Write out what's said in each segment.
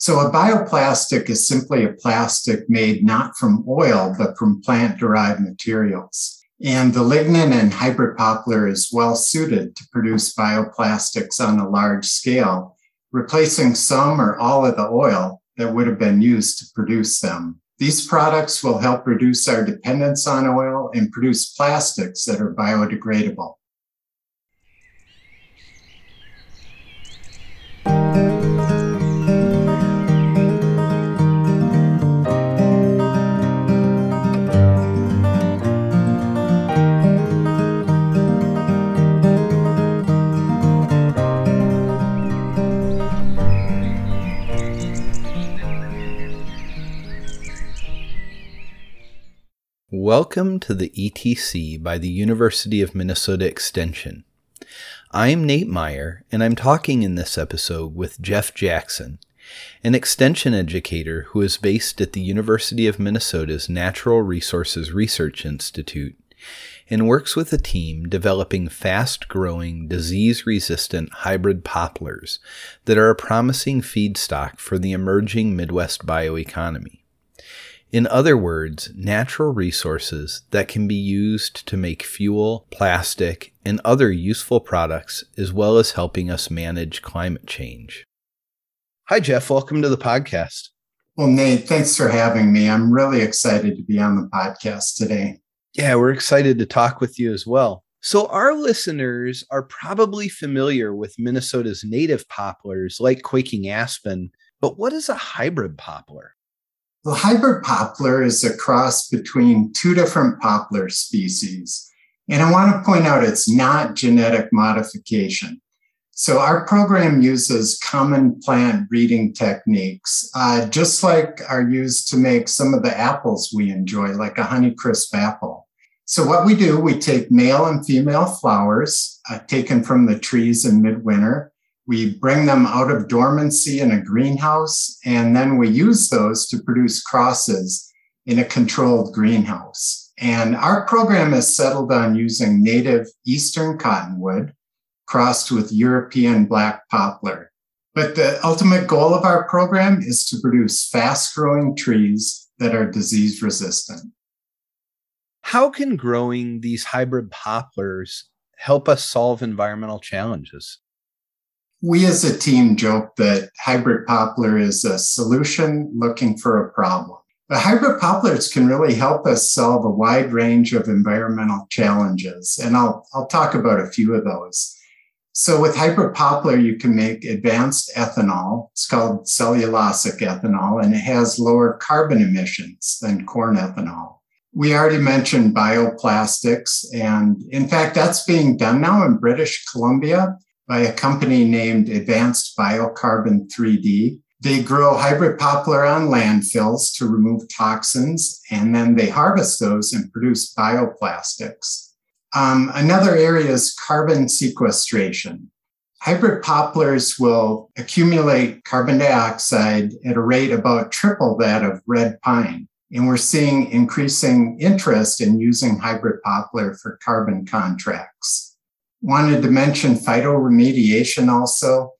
So a bioplastic is simply a plastic made not from oil, but from plant-derived materials. And the lignin and hybrid poplar is well suited to produce bioplastics on a large scale, replacing some or all of the oil that would have been used to produce them. These products will help reduce our dependence on oil and produce plastics that are biodegradable. Welcome to the ETC by the University of Minnesota Extension. I'm Nate Meyer, and I'm talking in this episode with Jeff Jackson, an extension educator who is based at the University of Minnesota's Natural Resources Research Institute and works with a team developing fast-growing, disease-resistant hybrid poplars that are a promising feedstock for the emerging Midwest bioeconomy. In other words, natural resources that can be used to make fuel, plastic, and other useful products, as well as helping us manage climate change. Hi, Jeff. Welcome to the podcast. Well, Nate, thanks for having me. I'm really excited to be on the podcast today. Yeah, we're excited to talk with you as well. So our listeners are probably familiar with Minnesota's native poplars like quaking aspen, but what is a hybrid poplar? Well, hybrid poplar is a cross between two different poplar species. And I want to point out it's not genetic modification. So our program uses common plant breeding techniques, just like are used to make some of the apples we enjoy, like a Honeycrisp apple. So what we do, we take male and female flowers taken from the trees in midwinter. We bring them out of dormancy in a greenhouse, and then we use those to produce crosses in a controlled greenhouse. And our program has settled on using native Eastern cottonwood crossed with European black poplar. But the ultimate goal of our program is to produce fast-growing trees that are disease-resistant. How can growing these hybrid poplars help us solve environmental challenges? We as a team joke that hybrid poplar is a solution looking for a problem. But hybrid poplars can really help us solve a wide range of environmental challenges, and I'll talk about a few of those. So with hybrid poplar, you can make advanced ethanol. It's called cellulosic ethanol, and it has lower carbon emissions than corn ethanol. We already mentioned bioplastics, and in fact, that's being done now in British Columbia by a company named Advanced BioCarbon 3D. They grow hybrid poplar on landfills to remove toxins, and then they harvest those and produce bioplastics. Another area is carbon sequestration. Hybrid poplars will accumulate carbon dioxide at a rate about triple that of red pine. And we're seeing increasing interest in using hybrid poplar for carbon contracts. Wanted to mention phytoremediation also.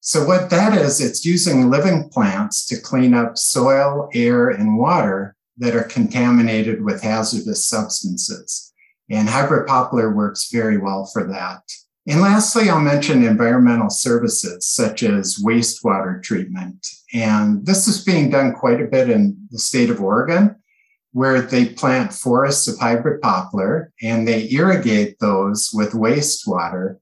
So what that is, it's using living plants to clean up soil, air, and water that are contaminated with hazardous substances. And hybrid poplar works very well for that. And lastly, I'll mention environmental services such as wastewater treatment. And this is being done quite a bit in the state of Oregon, where they plant forests of hybrid poplar and they irrigate those with wastewater.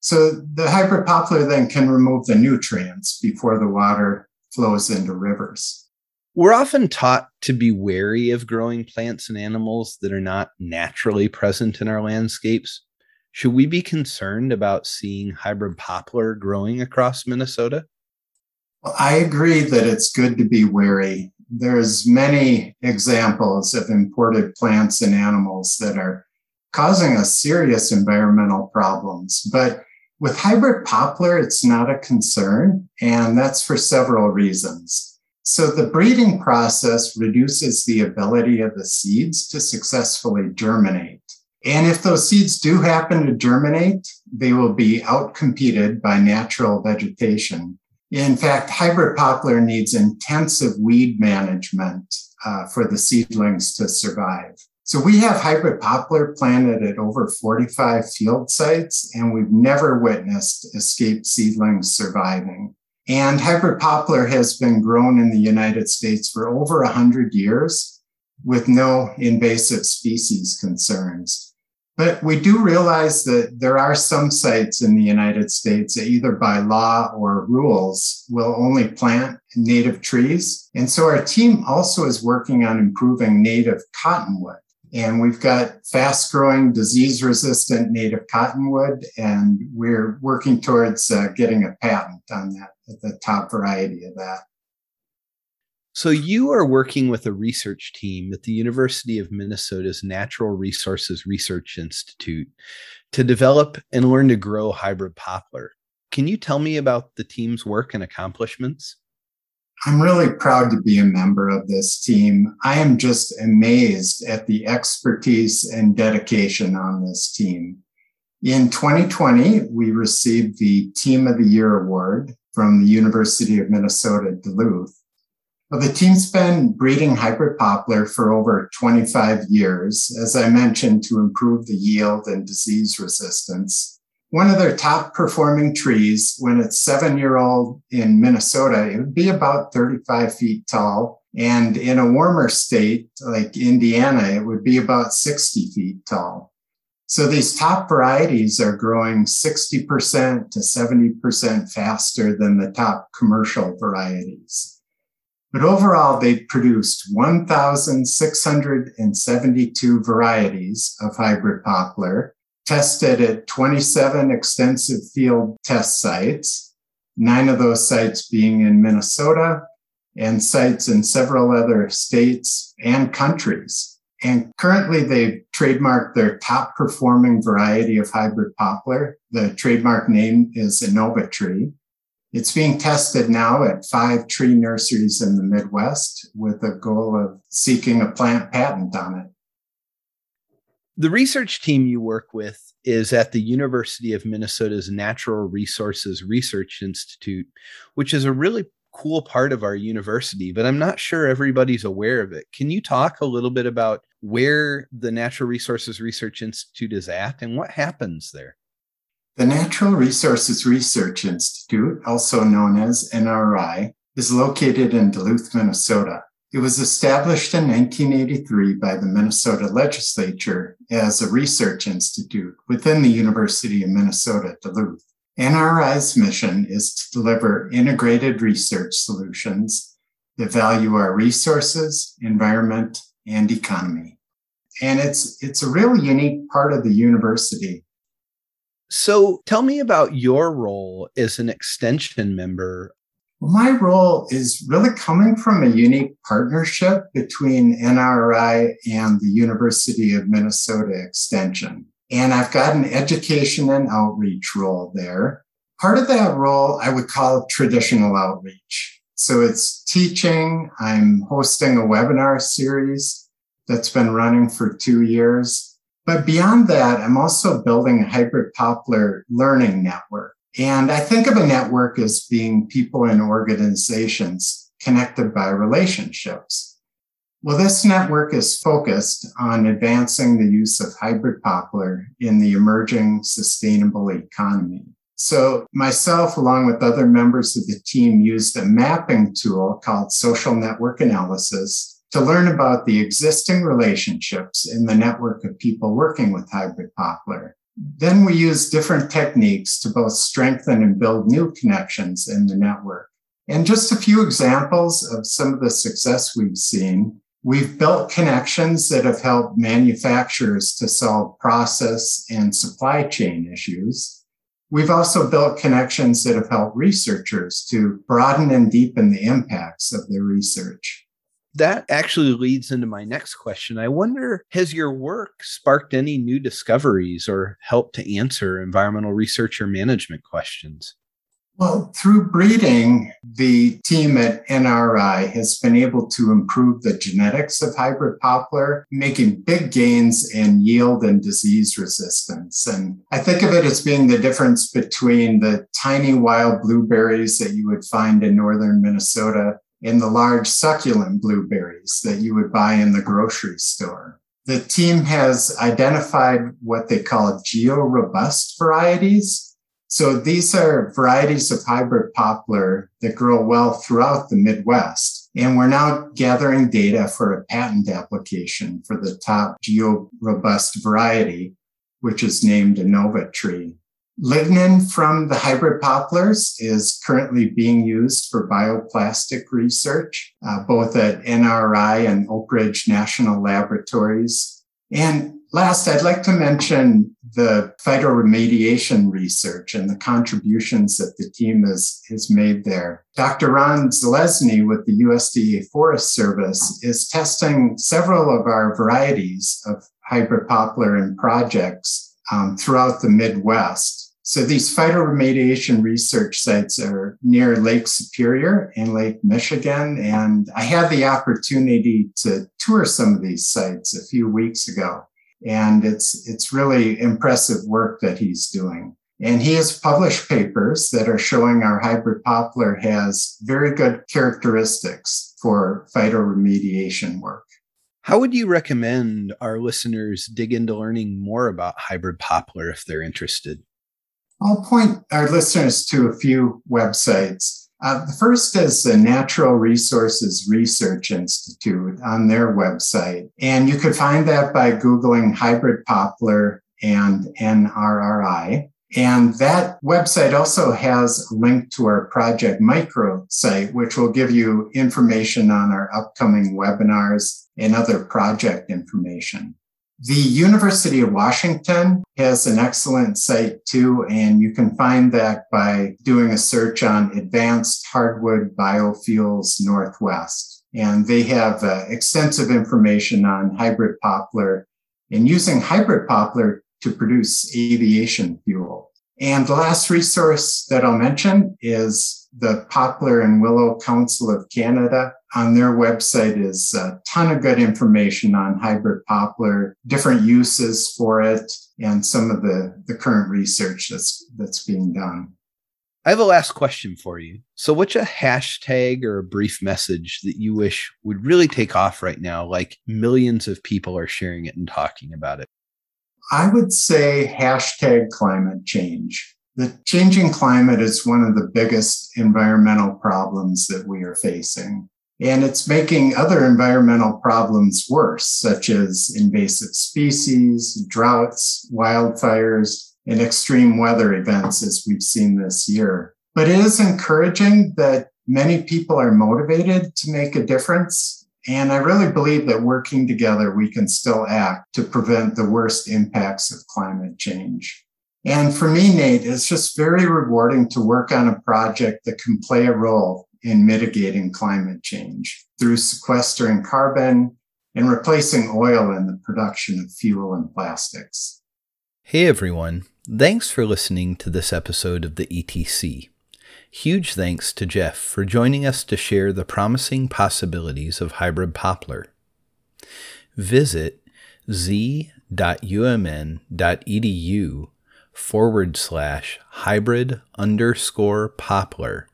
So the hybrid poplar then can remove the nutrients before the water flows into rivers. We're often taught to be wary of growing plants and animals that are not naturally present in our landscapes. Should we be concerned about seeing hybrid poplar growing across Minnesota? Well, I agree that it's good to be wary. There's many examples of imported plants and animals that are causing us serious environmental problems. But with hybrid poplar, it's not a concern, and that's for several reasons. So the breeding process reduces the ability of the seeds to successfully germinate. And if those seeds do happen to germinate, they will be outcompeted by natural vegetation. In fact, hybrid poplar needs intensive weed management for the seedlings to survive. So we have hybrid poplar planted at over 45 field sites, and we've never witnessed escaped seedlings surviving. And hybrid poplar has been grown in the United States for over 100 years with no invasive species concerns. But we do realize that there are some sites in the United States that either by law or rules will only plant native trees. And so our team also is working on improving native cottonwood. And we've got fast-growing, disease-resistant native cottonwood, and we're working towards getting a patent on that, the top variety of that. So you are working with a research team at the University of Minnesota's Natural Resources Research Institute to develop and learn to grow hybrid poplar. Can you tell me about the team's work and accomplishments? I'm really proud to be a member of this team. I am just amazed at the expertise and dedication on this team. In 2020, we received the Team of the Year Award from the University of Minnesota, Duluth. Well, the team's been breeding hybrid poplar for over 25 years, as I mentioned, to improve the yield and disease resistance. One of their top performing trees, when it's 7-year-old in Minnesota, it would be about 35 feet tall. And in a warmer state like Indiana, it would be about 60 feet tall. So these top varieties are growing 60% to 70% faster than the top commercial varieties. But overall, they've produced 1,672 varieties of hybrid poplar, tested at 27 extensive field test sites, 9 of those sites being in Minnesota, and sites in several other states and countries. And currently, they've trademarked their top-performing variety of hybrid poplar. The trademark name is InnovaTree. It's being tested now at 5 tree nurseries in the Midwest with a goal of seeking a plant patent on it. The research team you work with is at the University of Minnesota's Natural Resources Research Institute, which is a really cool part of our university, but I'm not sure everybody's aware of it. Can you talk a little bit about where the Natural Resources Research Institute is at and what happens there? The Natural Resources Research Institute, also known as NRI, is located in Duluth, Minnesota. It was established in 1983 by the Minnesota legislature as a research institute within the University of Minnesota, Duluth. NRI's mission is to deliver integrated research solutions that value our resources, environment, and economy. And it's a really unique part of the university. So tell me about your role as an extension member. My role is really coming from a unique partnership between NRI and the University of Minnesota Extension. And I've got an education and outreach role there. Part of that role I would call traditional outreach. So it's teaching. I'm hosting a webinar series that's been running for 2 years. But beyond that, I'm also building a hybrid poplar learning network. And I think of a network as being people and organizations connected by relationships. Well, this network is focused on advancing the use of hybrid poplar in the emerging sustainable economy. So myself, along with other members of the team, used a mapping tool called Social Network Analysis to learn about the existing relationships in the network of people working with hybrid poplar. Then we use different techniques to both strengthen and build new connections in the network. And just a few examples of some of the success we've seen. We've built connections that have helped manufacturers to solve process and supply chain issues. We've also built connections that have helped researchers to broaden and deepen the impacts of their research. That actually leads into my next question. I wonder, has your work sparked any new discoveries or helped to answer environmental research or management questions? Well, through breeding, the team at NRI has been able to improve the genetics of hybrid poplar, making big gains in yield and disease resistance. And I think of it as being the difference between the tiny wild blueberries that you would find in northern Minnesota and the large succulent blueberries that you would buy in the grocery store. The team has identified what they call geo-robust varieties. So these are varieties of hybrid poplar that grow well throughout the Midwest. And we're now gathering data for a patent application for the top geo-robust variety, which is named InnovaTree. Lignin from the hybrid poplars is currently being used for bioplastic research, both at NRI and Oak Ridge National Laboratories. And last, I'd like to mention the phytoremediation research and the contributions that the team has made there. Dr. Ron Zalesny with the USDA Forest Service is testing several of our varieties of hybrid poplar in projects throughout the Midwest. So these phytoremediation research sites are near Lake Superior and Lake Michigan, and I had the opportunity to tour some of these sites a few weeks ago. And it's really impressive work that he's doing. And he has published papers that are showing our hybrid poplar has very good characteristics for phytoremediation work. How would you recommend our listeners dig into learning more about hybrid poplar if they're interested? I'll point our listeners to a few websites. The first is the Natural Resources Research Institute on their website. And you could find that by Googling hybrid poplar and NRRI. And that website also has a link to our Project Micro site, which will give you information on our upcoming webinars and other project information. The University of Washington has an excellent site too, and you can find that by doing a search on Advanced Hardwood Biofuels Northwest. And they have extensive information on hybrid poplar and using hybrid poplar to produce aviation fuel. And the last resource that I'll mention is the Poplar and Willow Council of Canada. On their website is a ton of good information on hybrid poplar, different uses for it, and some of the current research that's being done. I have a last question for you. So what's a hashtag or a brief message that you wish would really take off right now, like millions of people are sharing it and talking about it? I would say hashtag climate change. The changing climate is one of the biggest environmental problems that we are facing. And it's making other environmental problems worse, such as invasive species, droughts, wildfires, and extreme weather events, as we've seen this year. But it is encouraging that many people are motivated to make a difference. And I really believe that working together, we can still act to prevent the worst impacts of climate change. And for me, Nate, it's just very rewarding to work on a project that can play a role in mitigating climate change through sequestering carbon and replacing oil in the production of fuel and plastics. Hey everyone, thanks for listening to this episode of the ETC. Huge thanks to Jeff for joining us to share the promising possibilities of hybrid poplar. Visit z.umn.edu/hybrid_poplar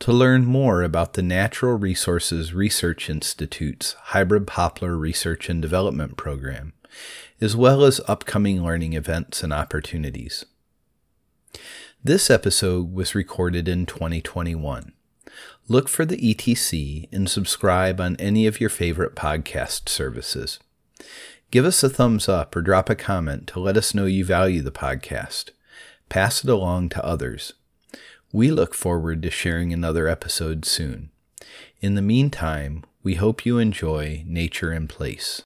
to learn more about the Natural Resources Research Institute's Hybrid Poplar Research and Development Program, as well as upcoming learning events and opportunities. This episode was recorded in 2021. Look for the ETC and subscribe on any of your favorite podcast services. Give us a thumbs up or drop a comment to let us know you value the podcast. Pass it along to others. We look forward to sharing another episode soon. In the meantime, we hope you enjoy nature and place.